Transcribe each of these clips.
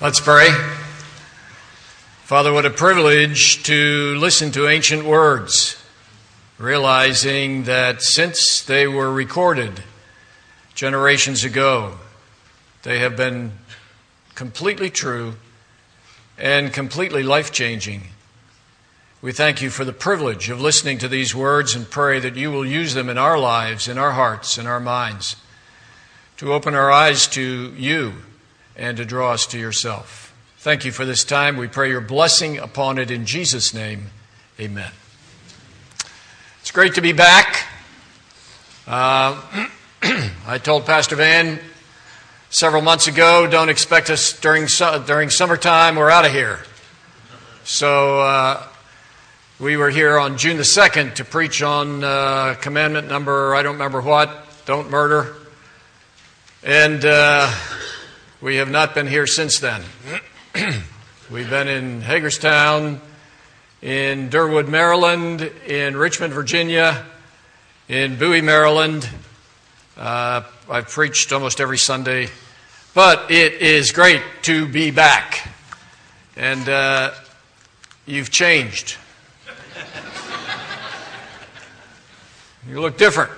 Let's pray. Father, what a privilege to listen to ancient words, realizing that since they were recorded generations ago, they have been completely true and completely life-changing. We thank you for the privilege of listening to these words and pray that you will use them in our lives, in our hearts, in our minds, to open our eyes to you and to draw us to yourself. Thank you for this time. We pray your blessing upon it in Jesus' name. Amen. It's great to be back. I told Pastor Van several months ago, don't expect us during summertime. We're out of here. So we were here on June the 2nd to preach on commandment number, I don't remember what, don't murder. And we have not been here since then. We've been in Hagerstown, in Durwood, Maryland, in Richmond, Virginia, in Bowie, Maryland. I've preached almost every Sunday. But it is great to be back. And you've changed. You look different.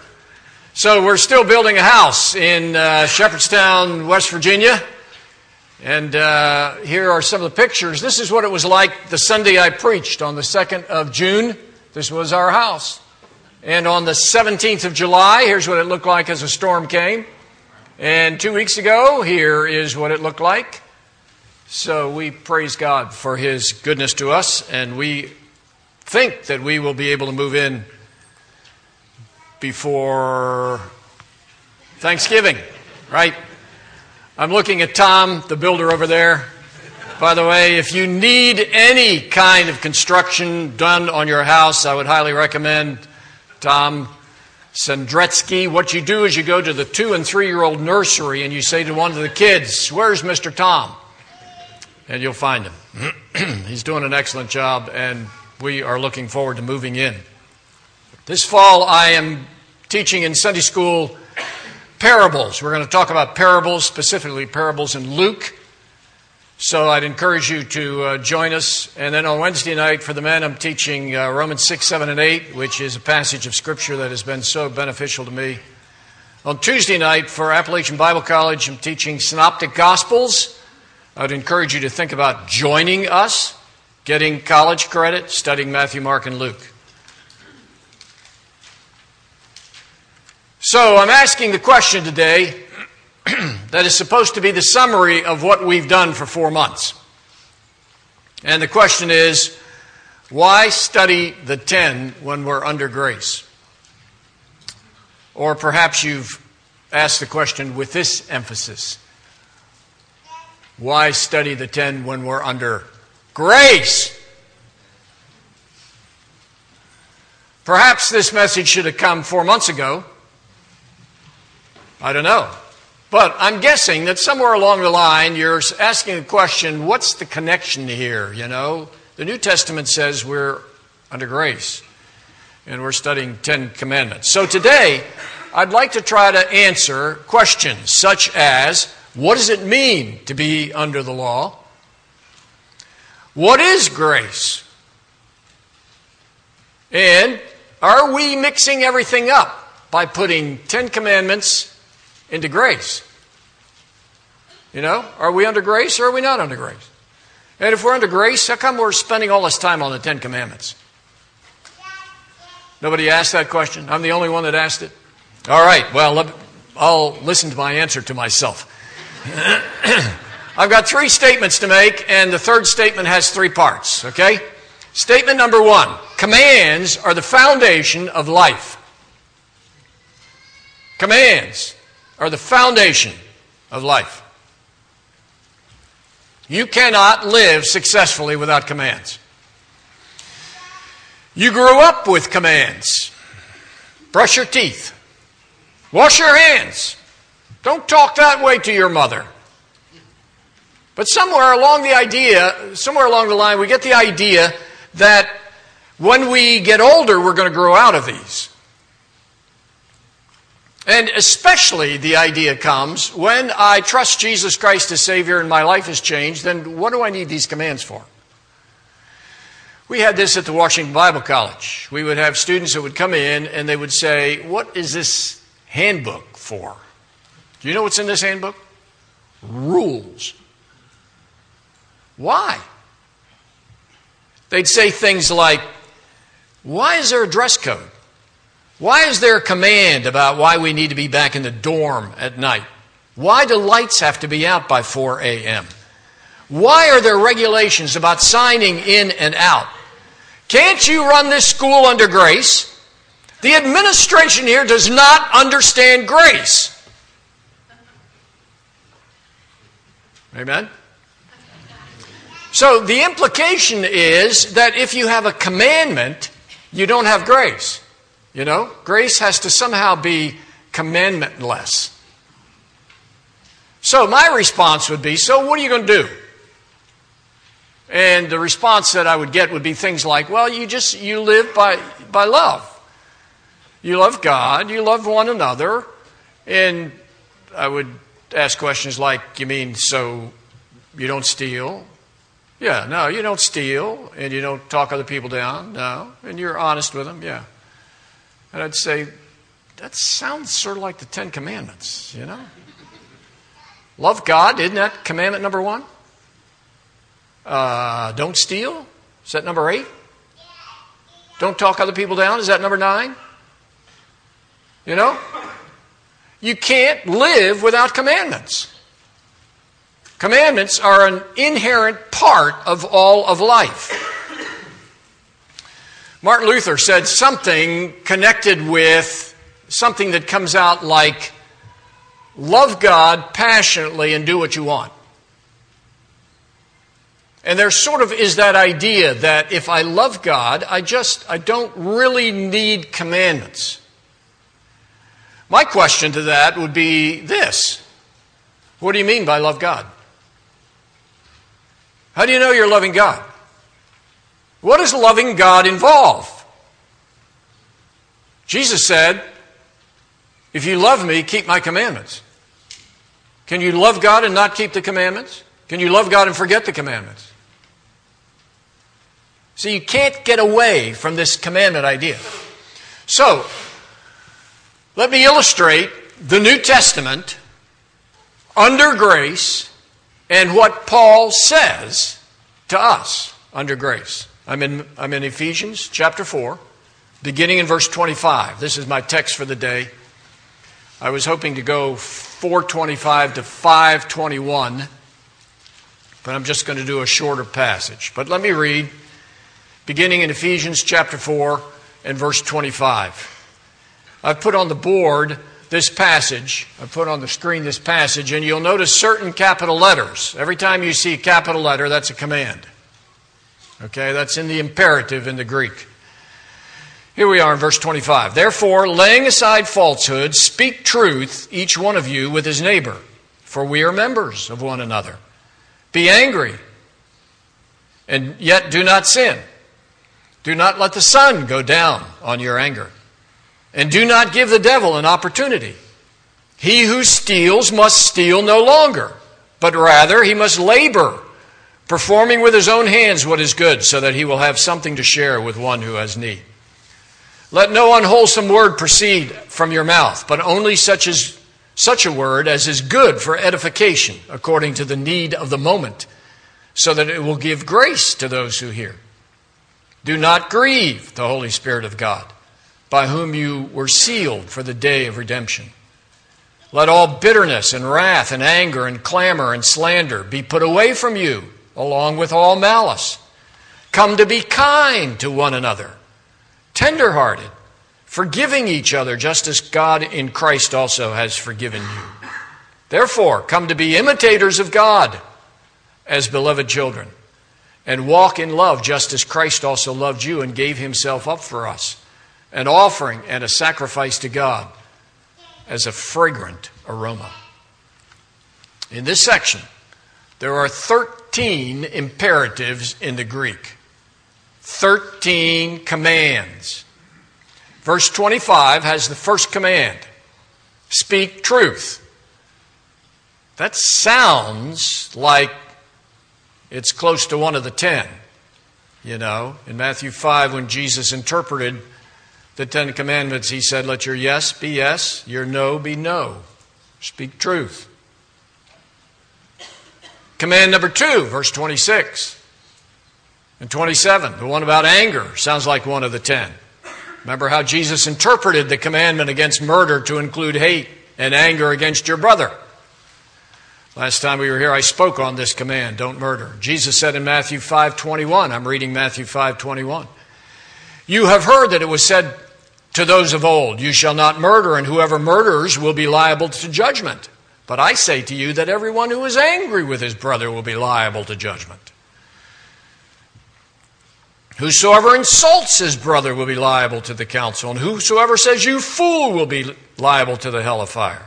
So we're still building a house in Shepherdstown, West Virginia. And here are some of the pictures. This is what it was like the Sunday I preached on the 2nd of June. This was our house. And on the 17th of July, here's what it looked like as a storm came. And 2 weeks ago, here is what it looked like. So we praise God for His goodness to us. And we think that we will be able to move in before Thanksgiving, right? I'm looking at Tom, the builder over there. By the way, if you need any kind of construction done on your house, I would highly recommend Tom Sendretzky. What you do is you go to the 2- and 3-year-old nursery and you say to one of the kids, "Where's Mr. Tom?" And you'll find him. He's doing an excellent job, and we are looking forward to moving in. This fall, I am teaching in Sunday school parables. We're going to talk about parables, specifically parables in Luke. So I'd encourage you to join us. And then on Wednesday night, for the men, I'm teaching Romans 6, 7, and 8, which is a passage of Scripture that has been so beneficial to me. On Tuesday night, for Appalachian Bible College, I'm teaching Synoptic Gospels. I would encourage you to think about joining us, getting college credit, studying Matthew, Mark, and Luke. So I'm asking the question today that is supposed to be the summary of what we've done for 4 months. And the question is, why study the 10 when we're under grace? Or perhaps you've asked the question with this emphasis. Why study the 10 when we're under grace? Perhaps this message should have come 4 months ago. I don't know. But I'm guessing that somewhere along the line, you're asking the question, what's the connection here, you know? The New Testament says we're under grace, and we're studying 10 commandments. So today, I'd like to try to answer questions such as, what does it mean to be under the law? What is grace? And are we mixing everything up by putting 10 commandments into grace? You know, are we under grace or are we not under grace? And if we're under grace, how come we're spending all this time on the 10 commandments? Nobody asked that question. I'm the only one that asked it. All right, well, I'll listen to my answer to myself. I've got 3 statements to make, and the third statement has 3 parts, okay? Statement number 1, commands are the foundation of life. Commands are the foundation of life. You cannot live successfully without commands. You grew up with commands. Brush your teeth. Wash your hands. Don't talk that way to your mother. But somewhere along the line, we get the idea that when we get older, we're going to grow out of these. And especially the idea comes when I trust Jesus Christ as Savior and my life has changed, then what do I need these commands for? We had this at the Washington Bible College. We would have students that would come in and they would say, what is this handbook for? Do you know what's in this handbook? Rules. Why? They'd say things like, why is there a dress code? Why is there a command about why we need to be back in the dorm at night? Why do lights have to be out by 4 a.m.? Why are there regulations about signing in and out? Can't you run this school under grace? The administration here does not understand grace. Amen? So the implication is that if you have a commandment, you don't have grace. You know, grace has to somehow be commandmentless. So my response would be, so what are you going to do? And the response that I would get would be things like, well, you live by love. You love God, you love one another. And I would ask questions like, you mean so you don't steal? Yeah, no, you don't steal. And you don't talk other people down? No. And you're honest with them? Yeah. And I'd say, that sounds sort of like the Ten Commandments, you know? Love God, isn't that commandment number 1? Don't steal? Is that number 8? Don't talk other people down? Is that number 9? You know? You can't live without commandments. Commandments are an inherent part of all of life. Martin Luther said something connected with something that comes out like, love God passionately and do what you want. And there sort of is that idea that if I love God, I don't really need commandments. My question to that would be this. What do you mean by love God? How do you know you're loving God? What does loving God involve? Jesus said, if you love me, keep my commandments. Can you love God and not keep the commandments? Can you love God and forget the commandments? See, you can't get away from this commandment idea. So, let me illustrate the New Testament under grace and what Paul says to us under grace. I'm in Ephesians chapter 4, beginning in verse 25. This is my text for the day. I was hoping to go 4:25 to 5:21, but I'm just going to do a shorter passage. But let me read, beginning in Ephesians chapter 4 and verse 25. I've put on the board this passage. I've put on the screen this passage, and you'll notice certain capital letters. Every time you see a capital letter, that's a command. Okay, that's in the imperative in the Greek. Here we are in verse 25. Therefore, laying aside falsehood, speak truth, each one of you with his neighbor, for we are members of one another. Be angry, and yet do not sin. Do not let the sun go down on your anger. And do not give the devil an opportunity. He who steals must steal no longer, but rather he must labor, performing with his own hands what is good, so that he will have something to share with one who has need. Let no unwholesome word proceed from your mouth, but only such a word as is good for edification, according to the need of the moment, so that it will give grace to those who hear. Do not grieve the Holy Spirit of God, by whom you were sealed for the day of redemption. Let all bitterness and wrath and anger and clamor and slander be put away from you, along with all malice. Come to be kind to one another, tenderhearted, forgiving each other, just as God in Christ also has forgiven you. Therefore, come to be imitators of God as beloved children, and walk in love just as Christ also loved you and gave himself up for us, an offering and a sacrifice to God as a fragrant aroma. In this section, there are 13 imperatives in the Greek. 13 commands. Verse 25 has the first command. speak truth. That sounds like it's close to one of the 10. You know, in Matthew 5, when Jesus interpreted the 10 commandments, he said, let your yes be yes, your no be no. Speak truth. Command number 2, verse 26 and 27, the one about anger, sounds like one of the 10. Remember how Jesus interpreted the commandment against murder to include hate and anger against your brother. Last time we were here, I spoke on this command, don't murder. Jesus said in Matthew 5:21, I'm reading Matthew 5:21. You have heard that it was said to those of old, you shall not murder, and whoever murders will be liable to judgment. But I say to you that everyone who is angry with his brother will be liable to judgment. Whosoever insults his brother will be liable to the council, and whosoever says, you fool, will be liable to the hell of fire.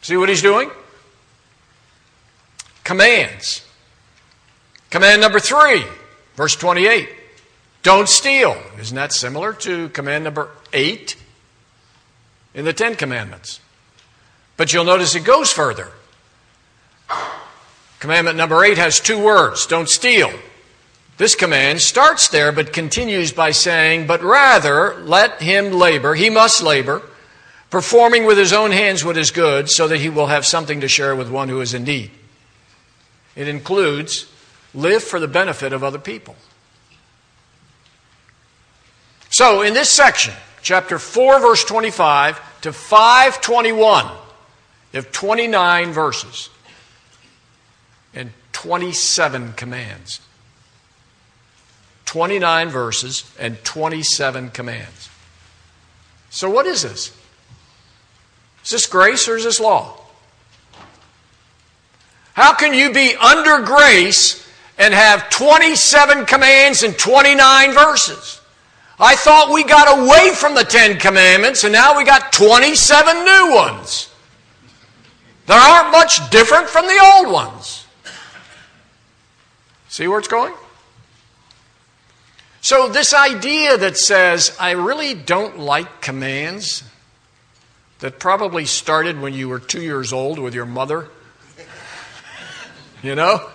See what he's doing? Commands. Command number 3, verse 28. Don't steal. Isn't that similar to command number 8 in the 10 commandments? But you'll notice it goes further. Commandment number 8 has 2 words, don't steal. This command starts there but continues by saying, but rather let him labor, he must labor, performing with his own hands what is good, so that he will have something to share with one who is in need. It includes live for the benefit of other people. So in this section, chapter 4, verse 25 to 5:21, you have 29 verses. And 27 commands. 29 verses and 27 commands. So what is this? Is this grace or is this law? How can you be under grace and have 27 commands and 29 verses? I thought we got away from the 10 commandments and now we got 27 new ones. They aren't much different from the old ones. See where it's going? So this idea that says, I really don't like commands, that probably started when you were 2 years old with your mother, you know,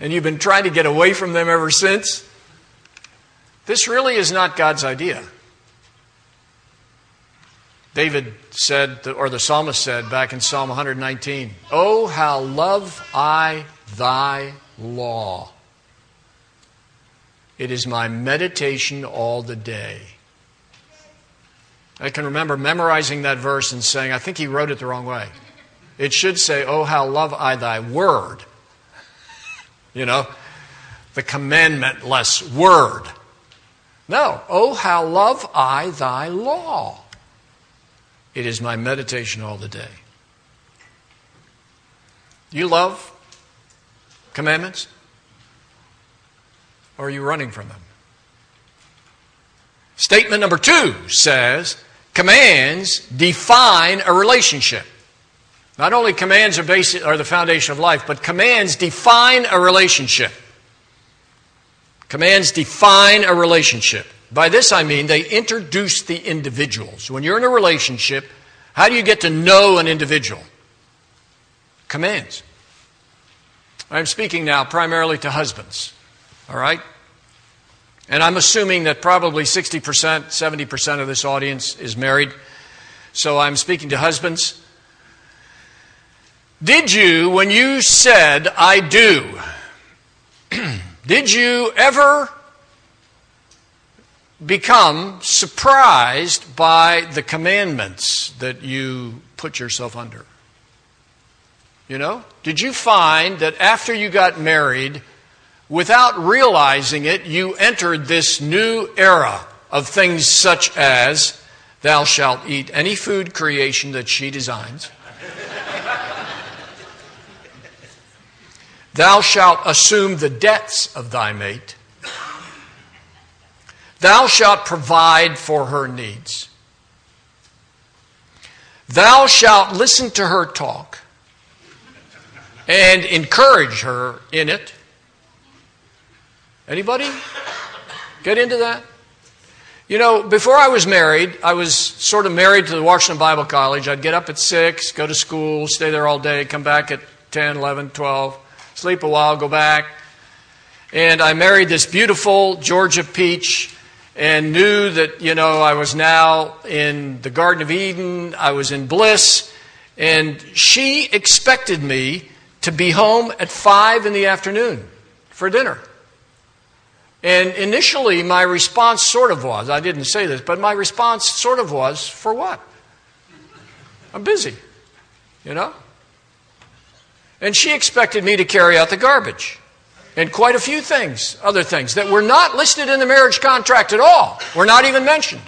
and you've been trying to get away from them ever since. This really is not God's idea. David said, or the psalmist said back in Psalm 119, oh, how love I thy law. It is my meditation all the day. I can remember memorizing that verse and saying, I think he wrote it the wrong way. It should say, oh, how love I thy word. You know, the commandment-less word. No, oh, how love I thy law. It is my meditation all the day. You love commandments? Or are you running from them? Statement number 2 says, commands define a relationship. Not only commands are the foundation of life, but commands define a relationship. Commands define a relationship. By this I mean they introduce the individuals. When you're in a relationship, how do you get to know an individual? Commands. I'm speaking now primarily to husbands, all right? And I'm assuming that probably 60%, 70% of this audience is married. So I'm speaking to husbands. Did you, when you said, I do, did you ever become surprised by the commandments that you put yourself under? You know? Did you find that after you got married, without realizing it, you entered this new era of things such as, thou shalt eat any food creation that she designs. Thou shalt assume the debts of thy mate. Thou shalt provide for her needs. Thou shalt listen to her talk and encourage her in it. Anybody get into that? You know, before I was married, I was sort of married to the Washington Bible College. I'd get up at 6, go to school, stay there all day, come back at 10, 11, 12, sleep a while, go back. And I married this beautiful Georgia peach and knew that, you know, I was now in the Garden of Eden. I was in bliss. And she expected me to be home at 5 in the afternoon for dinner. And initially, my response sort of was, I didn't say this, but my response sort of was, for what? I'm busy, you know? And she expected me to carry out the garbage and quite a few things, other things that were not listed in the marriage contract at all, were not even mentioned.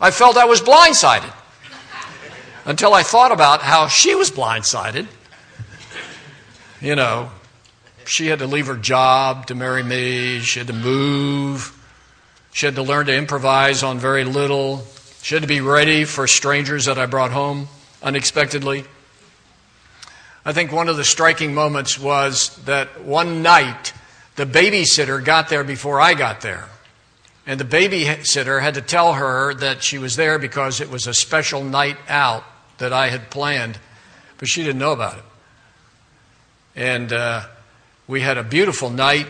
I felt I was blindsided until I thought about how she was blindsided. You know, she had to leave her job to marry me. She had to move. She had to learn to improvise on very little. She had to be ready for strangers that I brought home unexpectedly. I think one of the striking moments was that one night the babysitter got there before I got there. And the babysitter had to tell her that she was there because it was a special night out that I had planned. But she didn't know about it. And we had a beautiful night,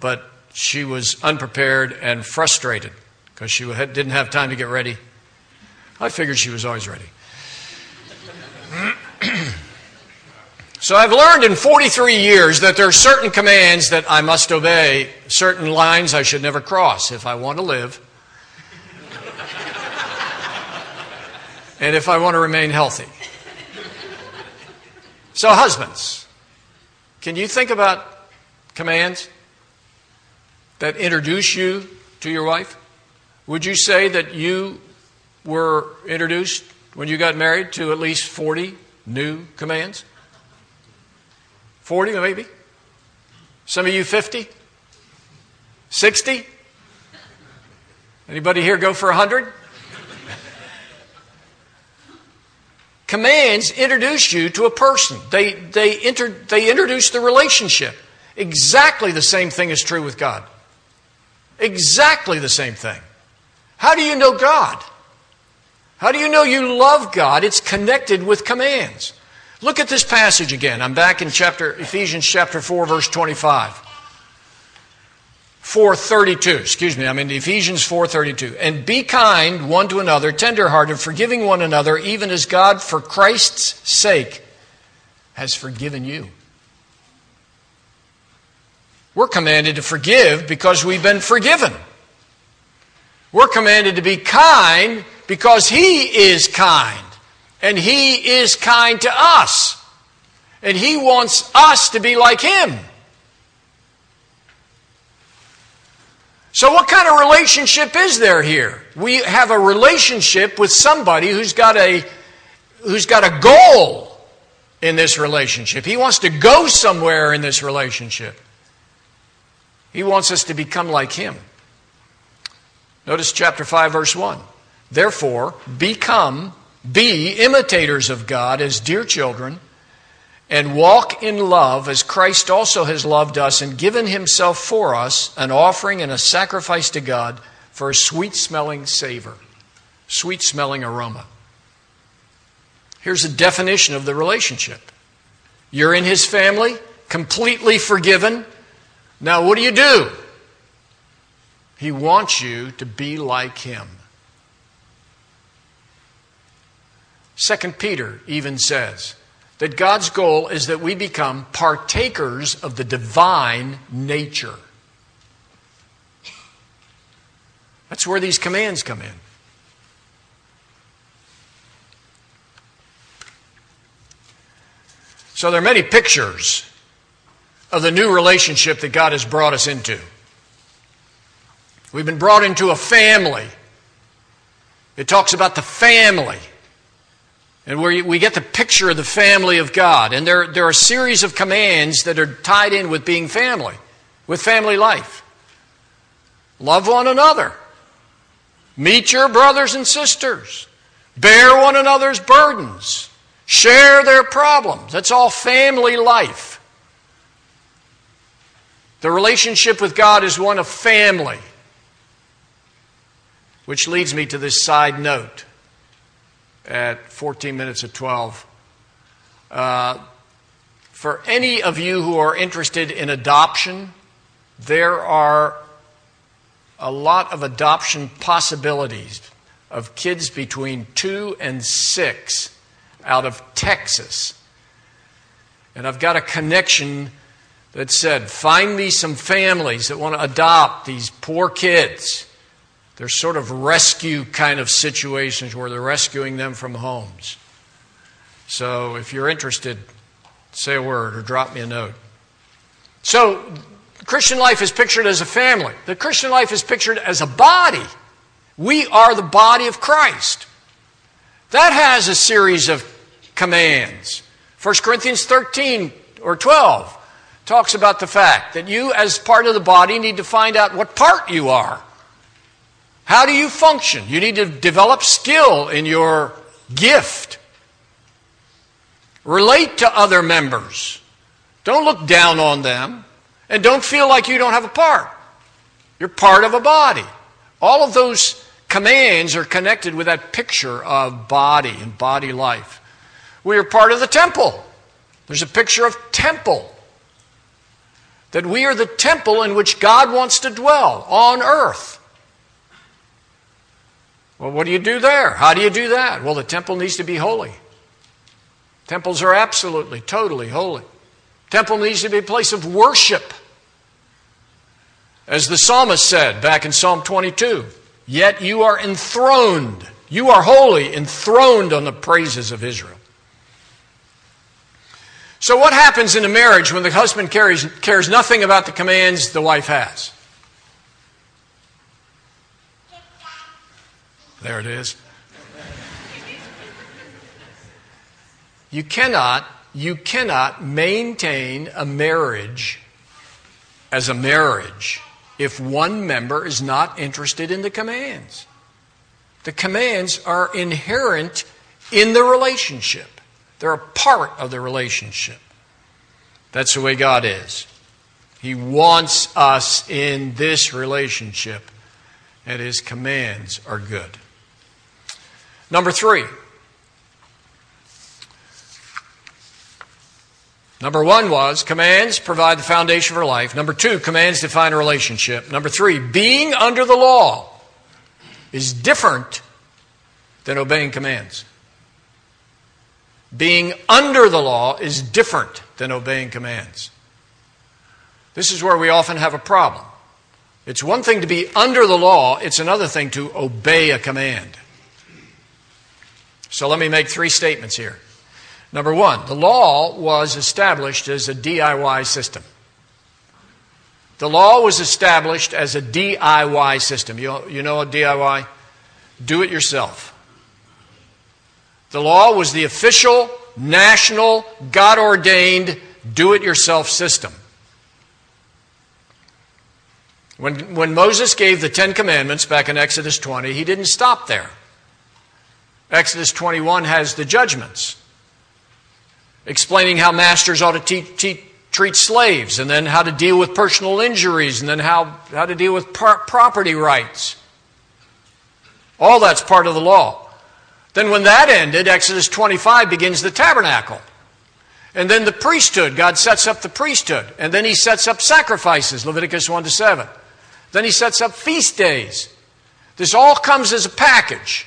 but she was unprepared and frustrated because she didn't have time to get ready. I figured she was always ready. So I've learned in 43 years that there are certain commands that I must obey, certain lines I should never cross if I want to live and if I want to remain healthy. So husbands, can you think about commands that introduce you to your wife? Would you say that you were introduced when you got married to at least 40 new commands? 40 maybe? Some of you 50? 60? Anybody here go for 100? Commands introduce you to a person. They introduce the relationship. Exactly the same thing is true with God. Exactly the same thing. How do you know God? How do you know you love God? It's connected with commands. Look at this passage again. I'm back in Ephesians chapter 4, verse 25. 4:32, excuse me, I'm in Ephesians 4:32. And be kind one to another, tenderhearted, forgiving one another, even as God for Christ's sake has forgiven you. We're commanded to forgive because we've been forgiven. We're commanded to be kind because He is kind. And He is kind to us. And He wants us to be like Him. So what kind of relationship is there here? We have a relationship with somebody who's got a goal in this relationship. He wants to go somewhere in this relationship. He wants us to become like Him. Notice chapter 5, verse 1. Therefore, be imitators of God as dear children, and walk in love as Christ also has loved us and given Himself for us, an offering and a sacrifice to God for a sweet-smelling savor, sweet-smelling aroma. Here's a definition of the relationship. You're in His family, completely forgiven. Now what do? He wants you to be like Him. 2 Peter even says that God's goal is that we become partakers of the divine nature. That's where these commands come in. So there are many pictures of the new relationship that God has brought us into. We've been brought into a family. It talks about the family. And we get the picture of the family of God. And there are a series of commands that are tied in with being family, with family life. Love one another. Meet your brothers and sisters. Bear one another's burdens. Share their problems. That's all family life. The relationship with God is one of family. Which leads me to this side note at 14 minutes of 12. For any of you who are interested in adoption, there are a lot of adoption possibilities of kids between 2 and 6 out of Texas. And I've got a connection that said, find me some families that want to adopt these poor kids. They're sort of rescue kind of situations where they're rescuing them from homes. So if you're interested, say a word or drop me a note. So the Christian life is pictured as a family. The Christian life is pictured as a body. We are the body of Christ. That has a series of commands. 1 Corinthians 13 or 12 talks about the fact that you as part of the body need to find out what part you are. How do you function? You need to develop skill in your gift. Relate to other members. Don't look down on them. And don't feel like you don't have a part. You're part of a body. All of those commands are connected with that picture of body and body life. We are part of the temple. There's a picture of temple. That we are the temple in which God wants to dwell on earth. Well, what do you do there? How do you do that? Well, the temple needs to be holy. Temples are absolutely, totally holy. Temple needs to be a place of worship. As the psalmist said back in Psalm 22, yet you are enthroned. You are holy, enthroned on the praises of Israel. So what happens in a marriage when the husband cares nothing about the commands the wife has? There it is. You cannot maintain a marriage as a marriage if one member is not interested in the commands. The commands are inherent in the relationship. They're a part of the relationship. That's the way God is. He wants us in this relationship, and His commands are good. Number 3. Number 1 was commands provide the foundation for life. Number 2, commands define a relationship. Number 3, being under the law is different than obeying commands. Being under the law is different than obeying commands. This is where we often have a problem. It's one thing to be under the law, it's another thing to obey a command. So let me make 3 statements here. Number 1, the law was established as a DIY system. The law was established as a DIY system. You know a DIY? Do it yourself. The law was the official, national, God-ordained, do-it-yourself system. When Moses gave the 10 Commandments back in Exodus 20, he didn't stop there. Exodus 21 has the judgments, explaining how masters ought to treat slaves, and then how to deal with personal injuries, and then how to deal with property rights. All that's part of the law. Then when that ended, Exodus 25 begins the tabernacle. And then the priesthood. God sets up the priesthood. And then He sets up sacrifices, Leviticus 1-7. Then He sets up feast days. This all comes as a package.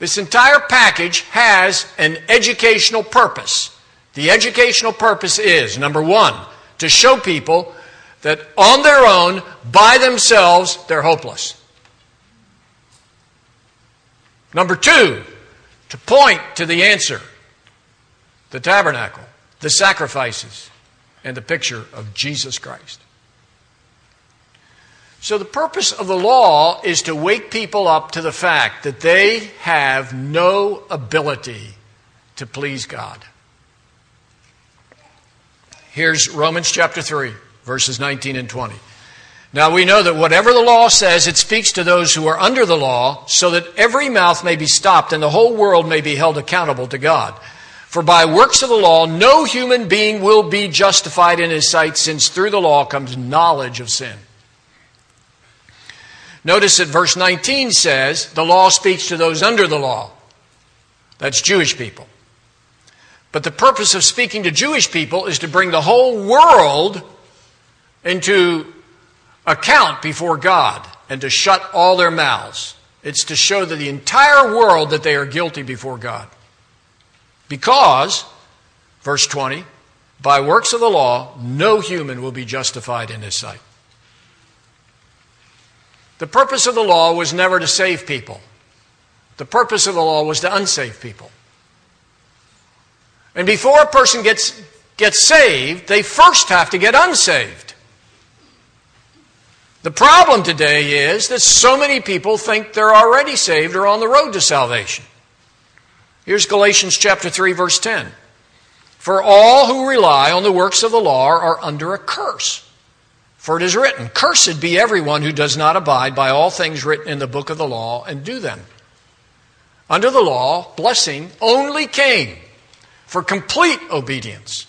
This entire package has an educational purpose. The educational purpose is, number 1, to show people that on their own, by themselves, they're hopeless. Number 2, to point to the answer, the tabernacle, the sacrifices, and the picture of Jesus Christ. So the purpose of the law is to wake people up to the fact that they have no ability to please God. Here's Romans chapter 3, verses 19 and 20. Now we know that whatever the law says, it speaks to those who are under the law, so that every mouth may be stopped and the whole world may be held accountable to God. For by works of the law, no human being will be justified in His sight, since through the law comes knowledge of sin. Notice that verse 19 says, the law speaks to those under the law. That's Jewish people. But the purpose of speaking to Jewish people is to bring the whole world into account before God and to shut all their mouths. It's to show to the entire world that they are guilty before God. Because, verse 20, by works of the law, no human will be justified in his sight. The purpose of the law was never to save people. The purpose of the law was to unsave people. And before a person gets saved, they first have to get unsaved. The problem today is that so many people think they're already saved or on the road to salvation. Here's Galatians chapter 3, verse 10. For all who rely on the works of the law are under a curse. For it is written, cursed be everyone who does not abide by all things written in the book of the law and do them. Under the law, blessing only came for complete obedience.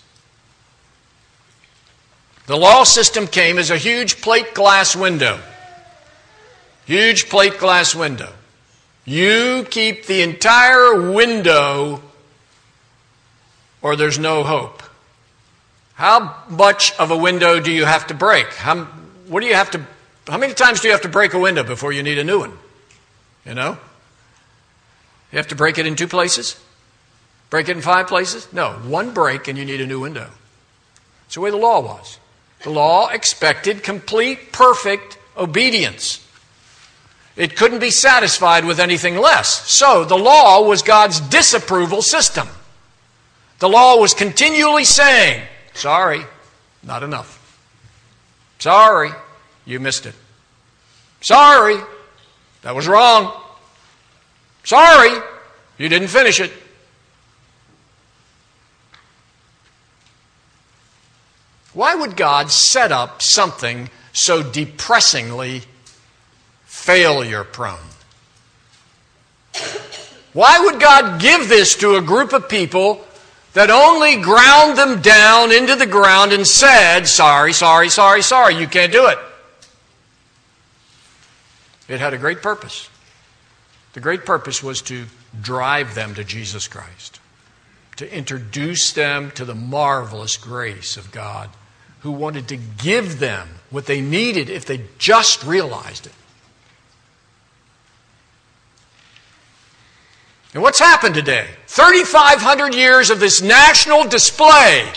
The law system came as a huge plate glass window. Huge plate glass window. You keep the entire window or there's no hope. How much of a window do you have to break? How many times do you have to break a window before you need a new one? You know? You have to break it in 2 places? Break it in 5 places? No, 1 break and you need a new window. It's the way the law was. The law expected complete, perfect obedience. It couldn't be satisfied with anything less. So the law was God's disapproval system. The law was continually saying, sorry, not enough. Sorry, you missed it. Sorry, that was wrong. Sorry, you didn't finish it. Why would God set up something so depressingly failure-prone? Why would God give this to a group of people that only ground them down into the ground and said, sorry, sorry, sorry, sorry, you can't do it? It had a great purpose. The great purpose was to drive them to Jesus Christ, to introduce them to the marvelous grace of God, who wanted to give them what they needed if they just realized it. And what's happened today? 3,500 years of this national display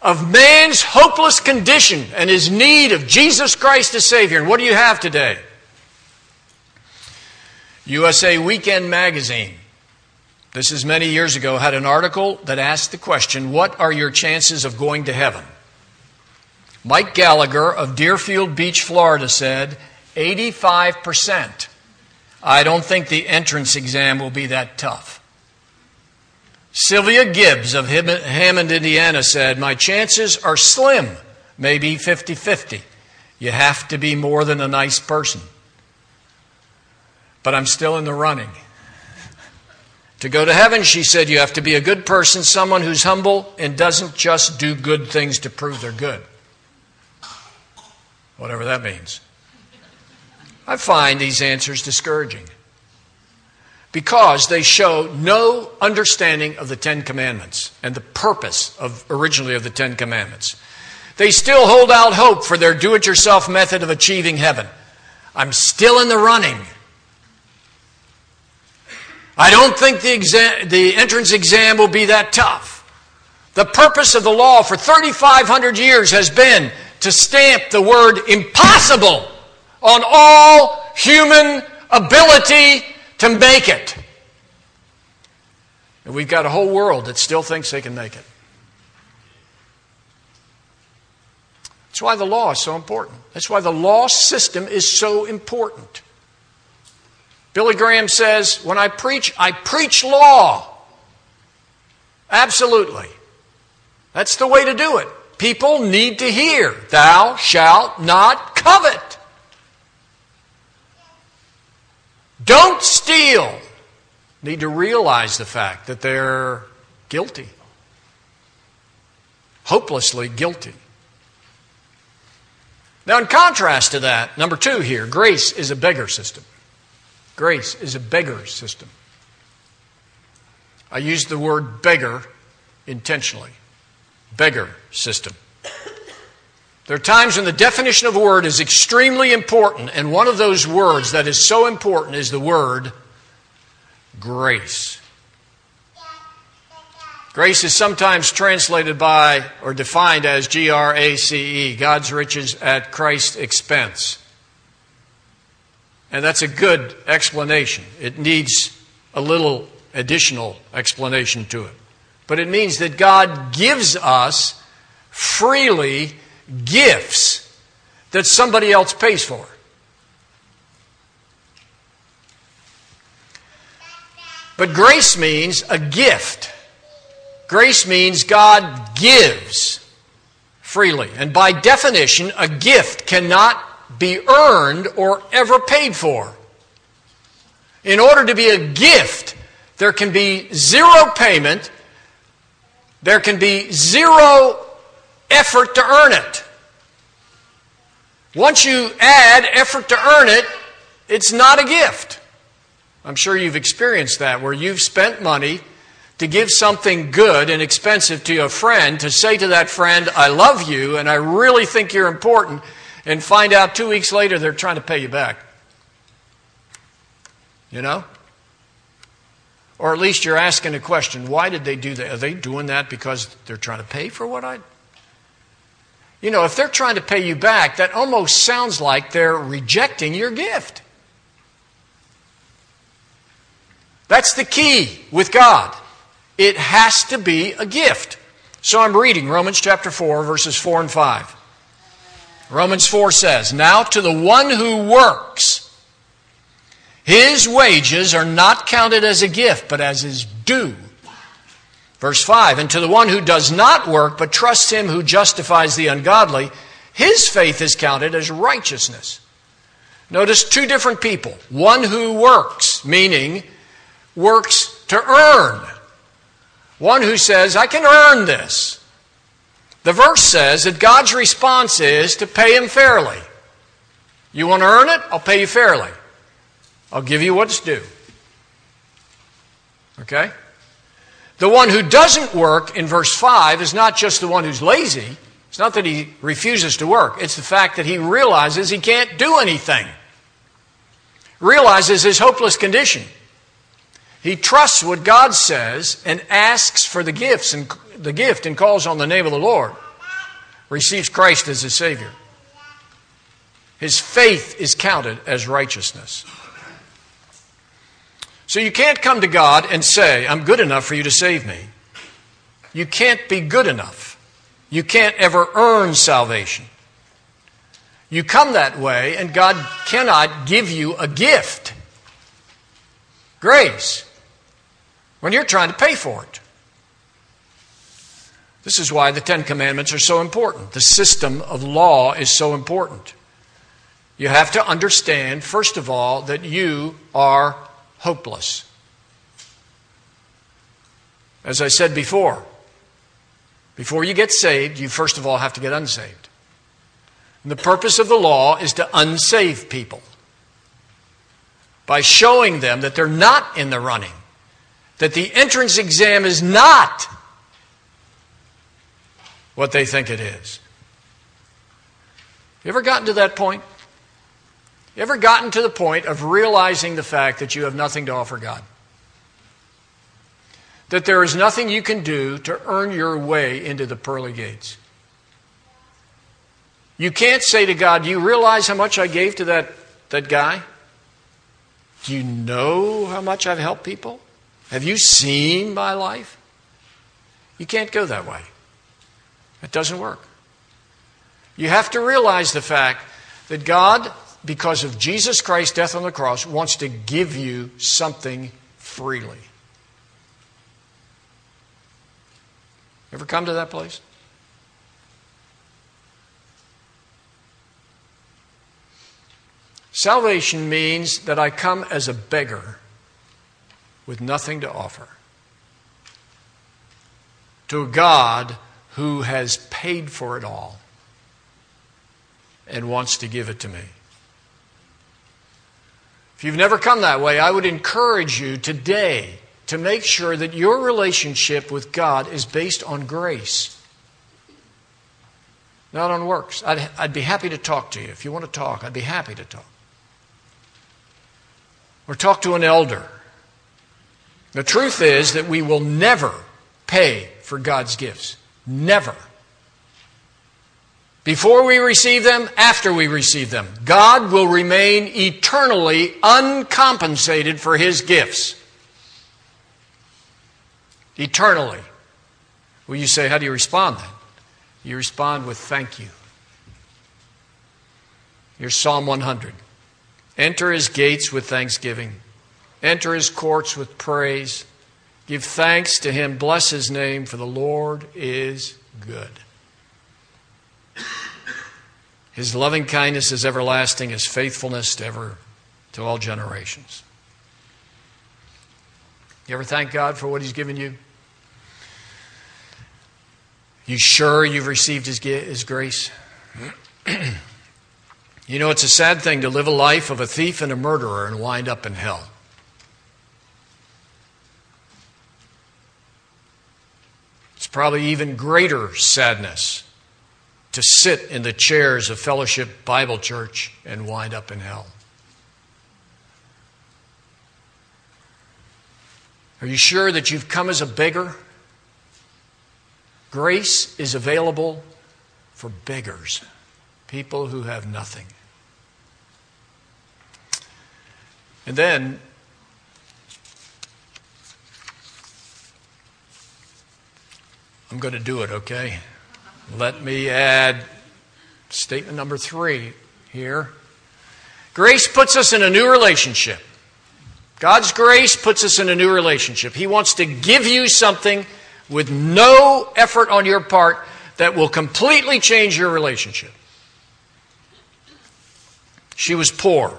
of man's hopeless condition and his need of Jesus Christ as Savior. And what do you have today? USA Weekend Magazine, this is many years ago, had an article that asked the question, what are your chances of going to heaven? Mike Gallagher of Deerfield Beach, Florida said, 85%. I don't think the entrance exam will be that tough. Sylvia Gibbs of Hammond, Indiana said, my chances are slim, maybe 50-50. You have to be more than a nice person. But I'm still in the running. To go to heaven, she said, you have to be a good person, someone who's humble and doesn't just do good things to prove they're good. Whatever that means. I find these answers discouraging because they show no understanding of the Ten Commandments and the purpose originally of the Ten Commandments. They still hold out hope for their do-it-yourself method of achieving heaven. I'm still in the running. I don't think the entrance exam will be that tough. The purpose of the law for 3,500 years has been to stamp the word impossible on all human ability to make it. And we've got a whole world that still thinks they can make it. That's why the law is so important. That's why the law system is so important. Billy Graham says, when I preach law. Absolutely. That's the way to do it. People need to hear, thou shalt not covet. Don't steal. Need to realize the fact that they're guilty. Hopelessly guilty. Now, in contrast to that, number two here, grace is a beggar system. Grace is a beggar system. I used the word beggar intentionally. Beggar system. There are times when the definition of a word is extremely important, and one of those words that is so important is the word grace. Grace is sometimes translated by or defined as G-R-A-C-E, God's riches at Christ's expense. And that's a good explanation. It needs a little additional explanation to it. But it means that God gives us freely gifts that somebody else pays for. But grace means a gift. Grace means God gives freely. And by definition, a gift cannot be earned or ever paid for. In order to be a gift, there can be zero payment. There can be zero effort to earn it. Once you add effort to earn it, it's not a gift. I'm sure you've experienced that, where you've spent money to give something good and expensive to a friend, to say to that friend, I love you and I really think you're important, and find out 2 weeks later they're trying to pay you back. You know? Or at least you're asking a question, why did they do that? Are they doing that because they're trying to pay for what I... You know, if they're trying to pay you back, that almost sounds like they're rejecting your gift. That's the key with God. It has to be a gift. So I'm reading Romans chapter 4, verses 4 and 5. Romans 4 says, Now to the one who works, his wages are not counted as a gift, but as his due. Verse 5, And to the one who does not work, but trusts him who justifies the ungodly, his faith is counted as righteousness. Notice two different people. One who works, meaning works to earn. One who says, I can earn this. The verse says that God's response is to pay him fairly. You want to earn it? I'll pay you fairly. I'll give you what's due. Okay? The one who doesn't work in verse 5 is not just the one who's lazy. It's not that he refuses to work. It's the fact that he realizes he can't do anything. Realizes his hopeless condition. He trusts what God says and asks for the gift and calls on the name of the Lord. Receives Christ as his Savior. His faith is counted as righteousness. So you can't come to God and say, I'm good enough for you to save me. You can't be good enough. You can't ever earn salvation. You come that way and God cannot give you a gift. Grace. When you're trying to pay for it. This is why the Ten Commandments are so important. The system of law is so important. You have to understand, first of all, that you are hopeless. As I said before you get saved, you first of all have to get unsaved. And the purpose of the law is to unsave people. By showing them that they're not in the running, that the entrance exam is not what they think it is. You ever gotten to that point? You ever gotten to the point of realizing the fact that you have nothing to offer God? That there is nothing you can do to earn your way into the pearly gates? You can't say to God, do you realize how much I gave to that guy? Do you know how much I've helped people? Have you seen my life? You can't go that way. It doesn't work. You have to realize the fact that God, because of Jesus Christ's death on the cross, wants to give you something freely. Ever come to that place? Salvation means that I come as a beggar with nothing to offer to a God who has paid for it all and wants to give it to me. If you've never come that way, I would encourage you today to make sure that your relationship with God is based on grace, not on works. I'd be happy to talk to you. If you want to talk, I'd be happy to talk. Or talk to an elder. The truth is that we will never pay for God's gifts. Never. Before we receive them, after we receive them, God will remain eternally uncompensated for His gifts. Eternally. Well, you say, how do you respond then? You respond with thank you. Here's Psalm 100. Enter His gates with thanksgiving. Enter His courts with praise. Give thanks to Him. Bless His name, for the Lord is good. His loving kindness is everlasting. His faithfulness to all generations. You ever thank God for what He's given you? You sure you've received His grace? You know, it's a sad thing to live a life of a thief and a murderer and wind up in hell. It's probably even greater sadness to sit in the chairs of Fellowship Bible Church and wind up in hell. Are you sure that you've come as a beggar? Grace is available for beggars, people who have nothing. And then, I'm going to do it, okay? Let me add statement number 3 here. Grace puts us in a new relationship. God's grace puts us in a new relationship. He wants to give you something with no effort on your part that will completely change your relationship. She was poor.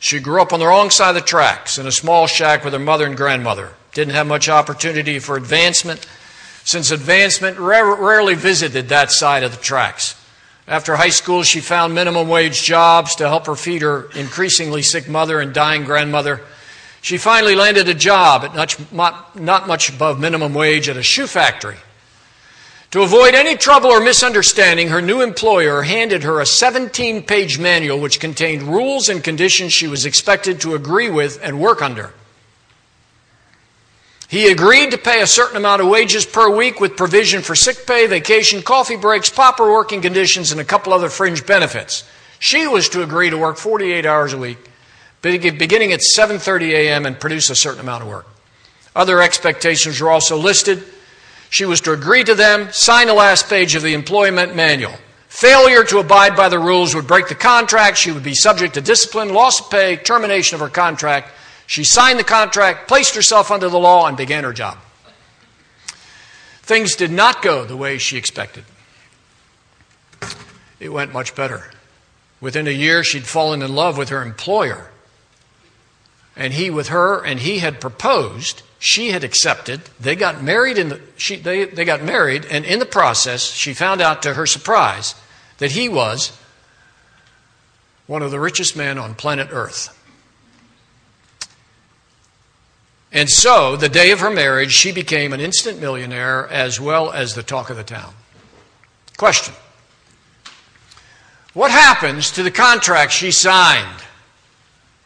She grew up on the wrong side of the tracks in a small shack with her mother and grandmother. Didn't have much opportunity for advancement, since advancement rarely visited that side of the tracks. After high school, she found minimum wage jobs to help her feed her increasingly sick mother and dying grandmother. She finally landed a job at not much above minimum wage at a shoe factory. To avoid any trouble or misunderstanding, her new employer handed her a 17-page manual which contained rules and conditions she was expected to agree with and work under. He agreed to pay a certain amount of wages per week with provision for sick pay, vacation, coffee breaks, proper working conditions, and a couple other fringe benefits. She was to agree to work 48 hours a week, beginning at 7:30 a.m. and produce a certain amount of work. Other expectations were also listed. She was to agree to them, sign the last page of the employment manual. Failure to abide by the rules would break the contract. She would be subject to discipline, loss of pay, termination of her contract. She signed the contract, placed herself under the law, and began her job. Things did not go the way she expected. It went much better. Within a year, she'd fallen in love with her employer, and he with her, and he had proposed. She had accepted. They got married. They got married, and in the process, she found out to her surprise that he was one of the richest men on planet Earth. And so, the day of her marriage, she became an instant millionaire as well as the talk of the town. Question. What happens to the contract she signed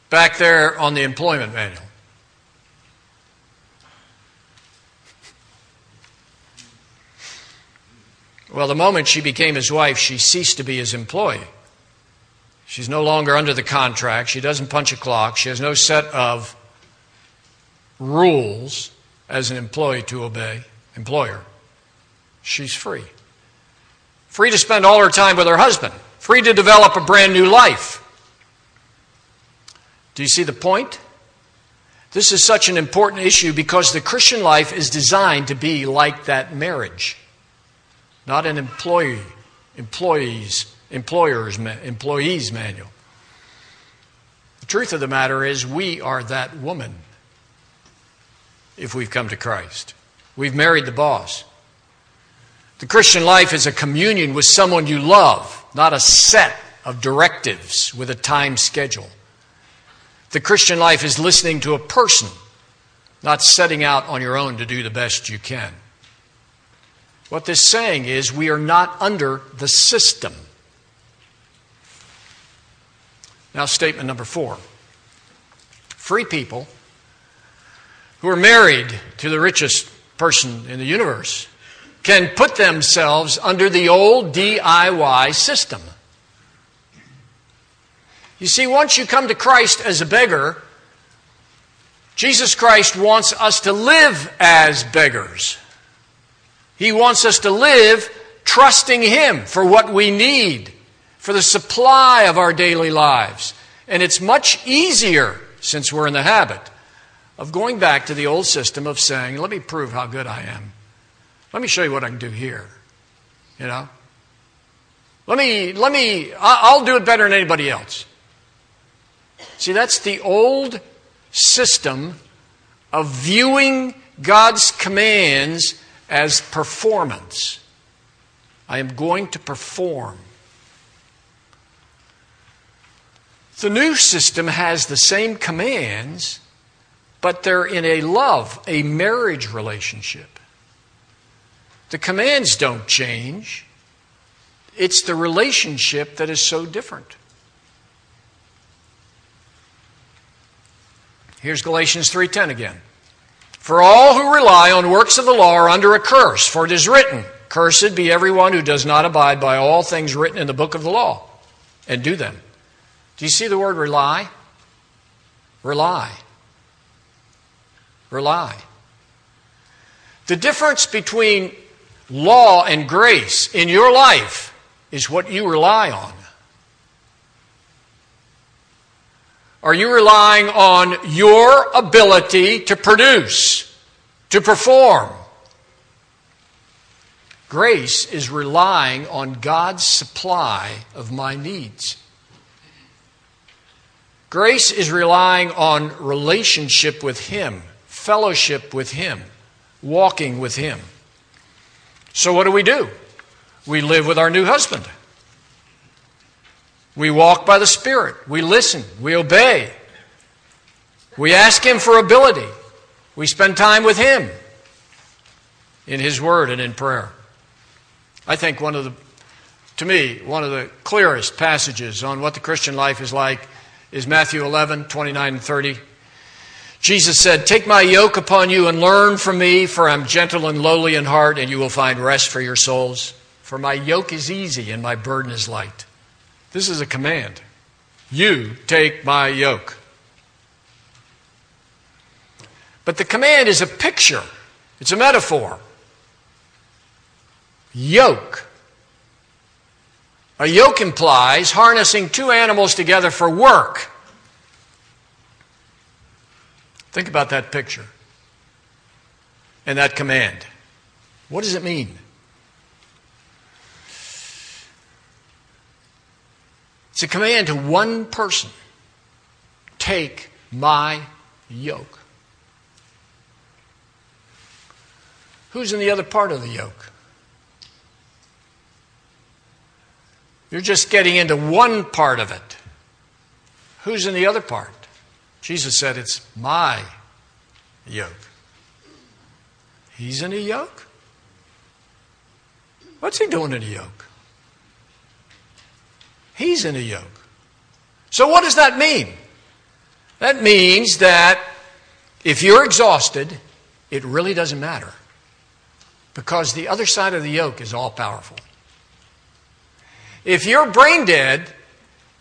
back there on the employment manual? Well, the moment she became his wife, she ceased to be his employee. She's no longer under the contract. She doesn't punch a clock. She has no set of rules as an employee to obey, employer. She's free. Free to spend all her time with her husband. Free to develop a brand new life. Do you see the point? This is such an important issue because the Christian life is designed to be like that marriage. Not an employee's manual. The truth of the matter is we are that woman. If we've come to Christ, we've married the boss. The Christian life is a communion with someone you love, not a set of directives with a time schedule. The Christian life is listening to a person, not setting out on your own to do the best you can. What this is saying is we are not under the system. Now, statement number 4. Free people who are married to the richest person in the universe can put themselves under the old DIY system. You see, once you come to Christ as a beggar, Jesus Christ wants us to live as beggars. He wants us to live trusting Him for what we need, for the supply of our daily lives. And it's much easier, since we're in the habit, of going back to the old system of saying, let me prove how good I am. Let me show you what I can do here. You know? I'll do it better than anybody else. See, that's the old system of viewing God's commands as performance. I am going to perform. The new system has the same commands, but they're in a love, a marriage relationship. The commands don't change. It's the relationship that is so different. Here's Galatians 3:10 again. For all who rely on works of the law are under a curse, for it is written, cursed be everyone who does not abide by all things written in the book of the law and do them. Do you see the word rely? Rely. Rely. The difference between law and grace in your life is what you rely on. Are you relying on your ability to produce, to perform? Grace is relying on God's supply of my needs. Grace is relying on relationship with Him, fellowship with Him, walking with Him. So what do? We live with our new husband. We walk by the Spirit. We listen. We obey. We ask Him for ability. We spend time with Him in His Word and in prayer. I think one of the clearest passages on what the Christian life is like is Matthew 11:29-30. Jesus said, take my yoke upon you and learn from me, for I'm gentle and lowly in heart, and you will find rest for your souls. For my yoke is easy and my burden is light. This is a command. You take my yoke. But the command is a picture. It's a metaphor. Yoke. A yoke implies harnessing two animals together for work. Think about that picture and that command. What does it mean? It's a command to one person. Take my yoke. Who's in the other part of the yoke? You're just getting into one part of it. Who's in the other part? Jesus said, it's my yoke. He's in a yoke? What's he doing in a yoke? He's in a yoke. So what does that mean? That means that if you're exhausted, it really doesn't matter, because the other side of the yoke is all-powerful. If you're brain dead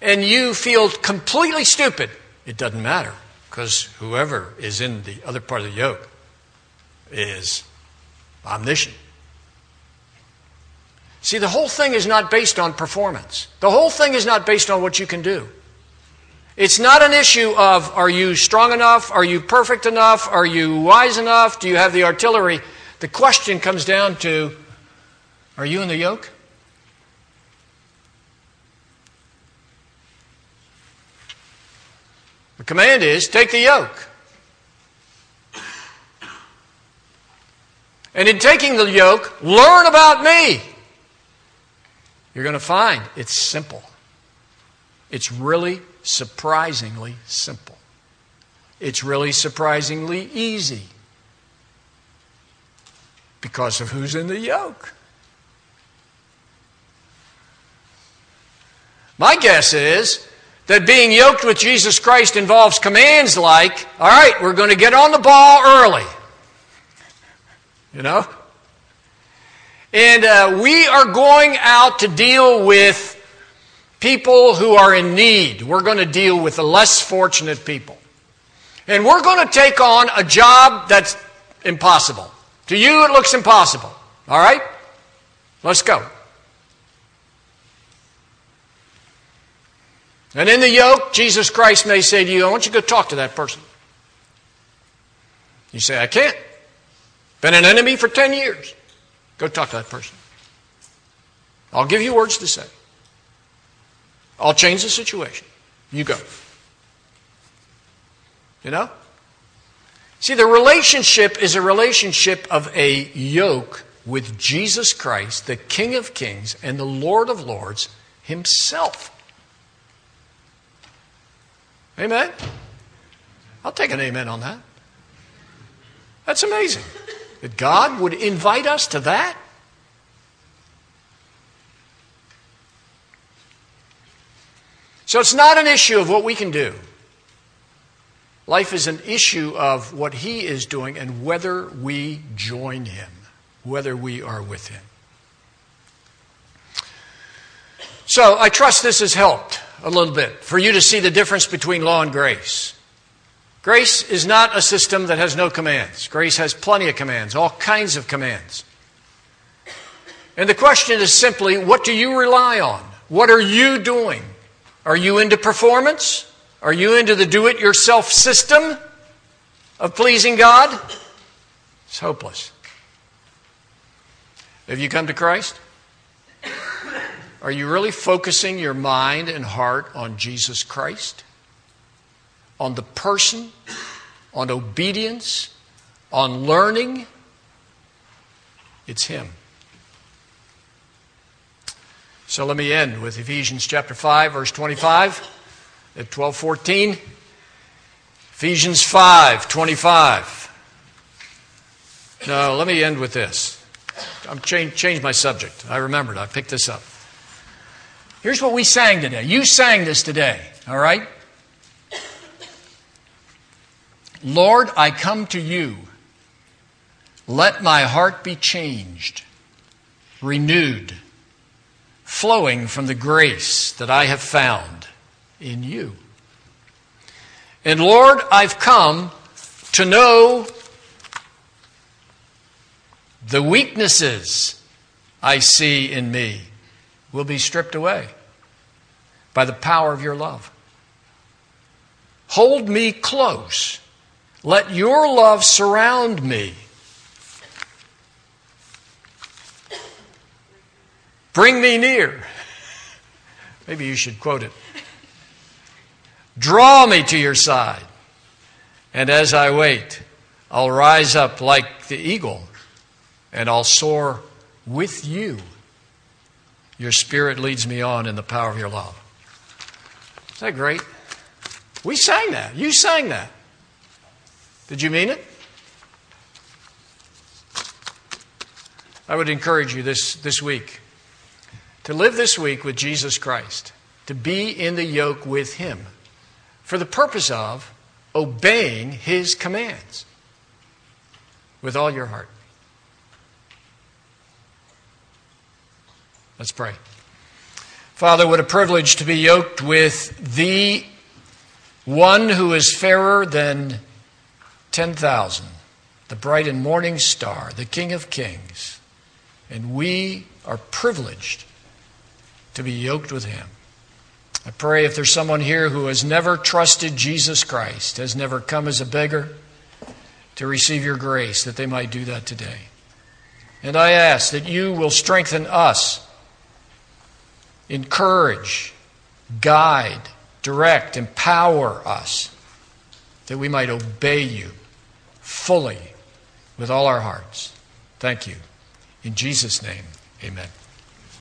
and you feel completely stupid, it doesn't matter, because whoever is in the other part of the yoke is omniscient. See, the whole thing is not based on performance. The whole thing is not based on what you can do. It's not an issue of, are you strong enough? Are you perfect enough? Are you wise enough? Do you have the artillery? The question comes down to, are you in the yoke? The command is, take the yoke. And in taking the yoke, learn about me. You're going to find it's simple. It's really surprisingly simple. It's really surprisingly easy because of who's in the yoke. My guess is that being yoked with Jesus Christ involves commands like, all right, we're going to get on the ball early. You know? And we are going out to deal with people who are in need. We're going to deal with the less fortunate people. And we're going to take on a job that's impossible. To you, it looks impossible. All right? Let's go. And in the yoke, Jesus Christ may say to you, I want you to go talk to that person. You say, I can't. Been an enemy for 10 years. Go talk to that person. I'll give you words to say. I'll change the situation. You go. You know? See, the relationship is a relationship of a yoke with Jesus Christ, the King of Kings and the Lord of Lords himself. Amen? I'll take an amen on that. That's amazing. That God would invite us to that? So it's not an issue of what we can do. Life is an issue of what he is doing and whether we join him, whether we are with him. So I trust this has helped a little bit for you to see the difference between law and grace. Grace is not a system that has no commands. Grace has plenty of commands, all kinds of commands. And the question is simply, what do you rely on? What are you doing? Are you into performance? Are you into the do-it-yourself system of pleasing God? It's hopeless. Have you come to Christ? Are you really focusing your mind and heart on Jesus Christ? On the person, on obedience, on learning. It's him. So let me end with Ephesians chapter 5, verse 25 at 12:14. Ephesians 5, 25. No, let me end with this. I've changed my subject. I remembered. I picked this up. Here's what we sang today. You sang this today, all right? Lord, I come to you. Let my heart be changed, renewed, flowing from the grace that I have found in you. And Lord, I've come to know the weaknesses I see in me will be stripped away by the power of your love. Hold me close. Let your love surround me. Bring me near. Maybe you should quote it. Draw me to your side. And as I wait, I'll rise up like the eagle, and I'll soar with you. Your spirit leads me on in the power of your love. Isn't that great? We sang that. You sang that. Did you mean it? I would encourage you this week to live this week with Jesus Christ, to be in the yoke with him for the purpose of obeying his commands with all your heart. Let's pray. Father, what a privilege to be yoked with the one who is fairer than 10,000, the bright and morning star, the King of Kings. And we are privileged to be yoked with him. I pray if there's someone here who has never trusted Jesus Christ, has never come as a beggar to receive your grace, that they might do that today. And I ask that you will strengthen us, encourage, guide, direct, empower us, that we might obey you fully with all our hearts. Thank you. In Jesus' name, amen.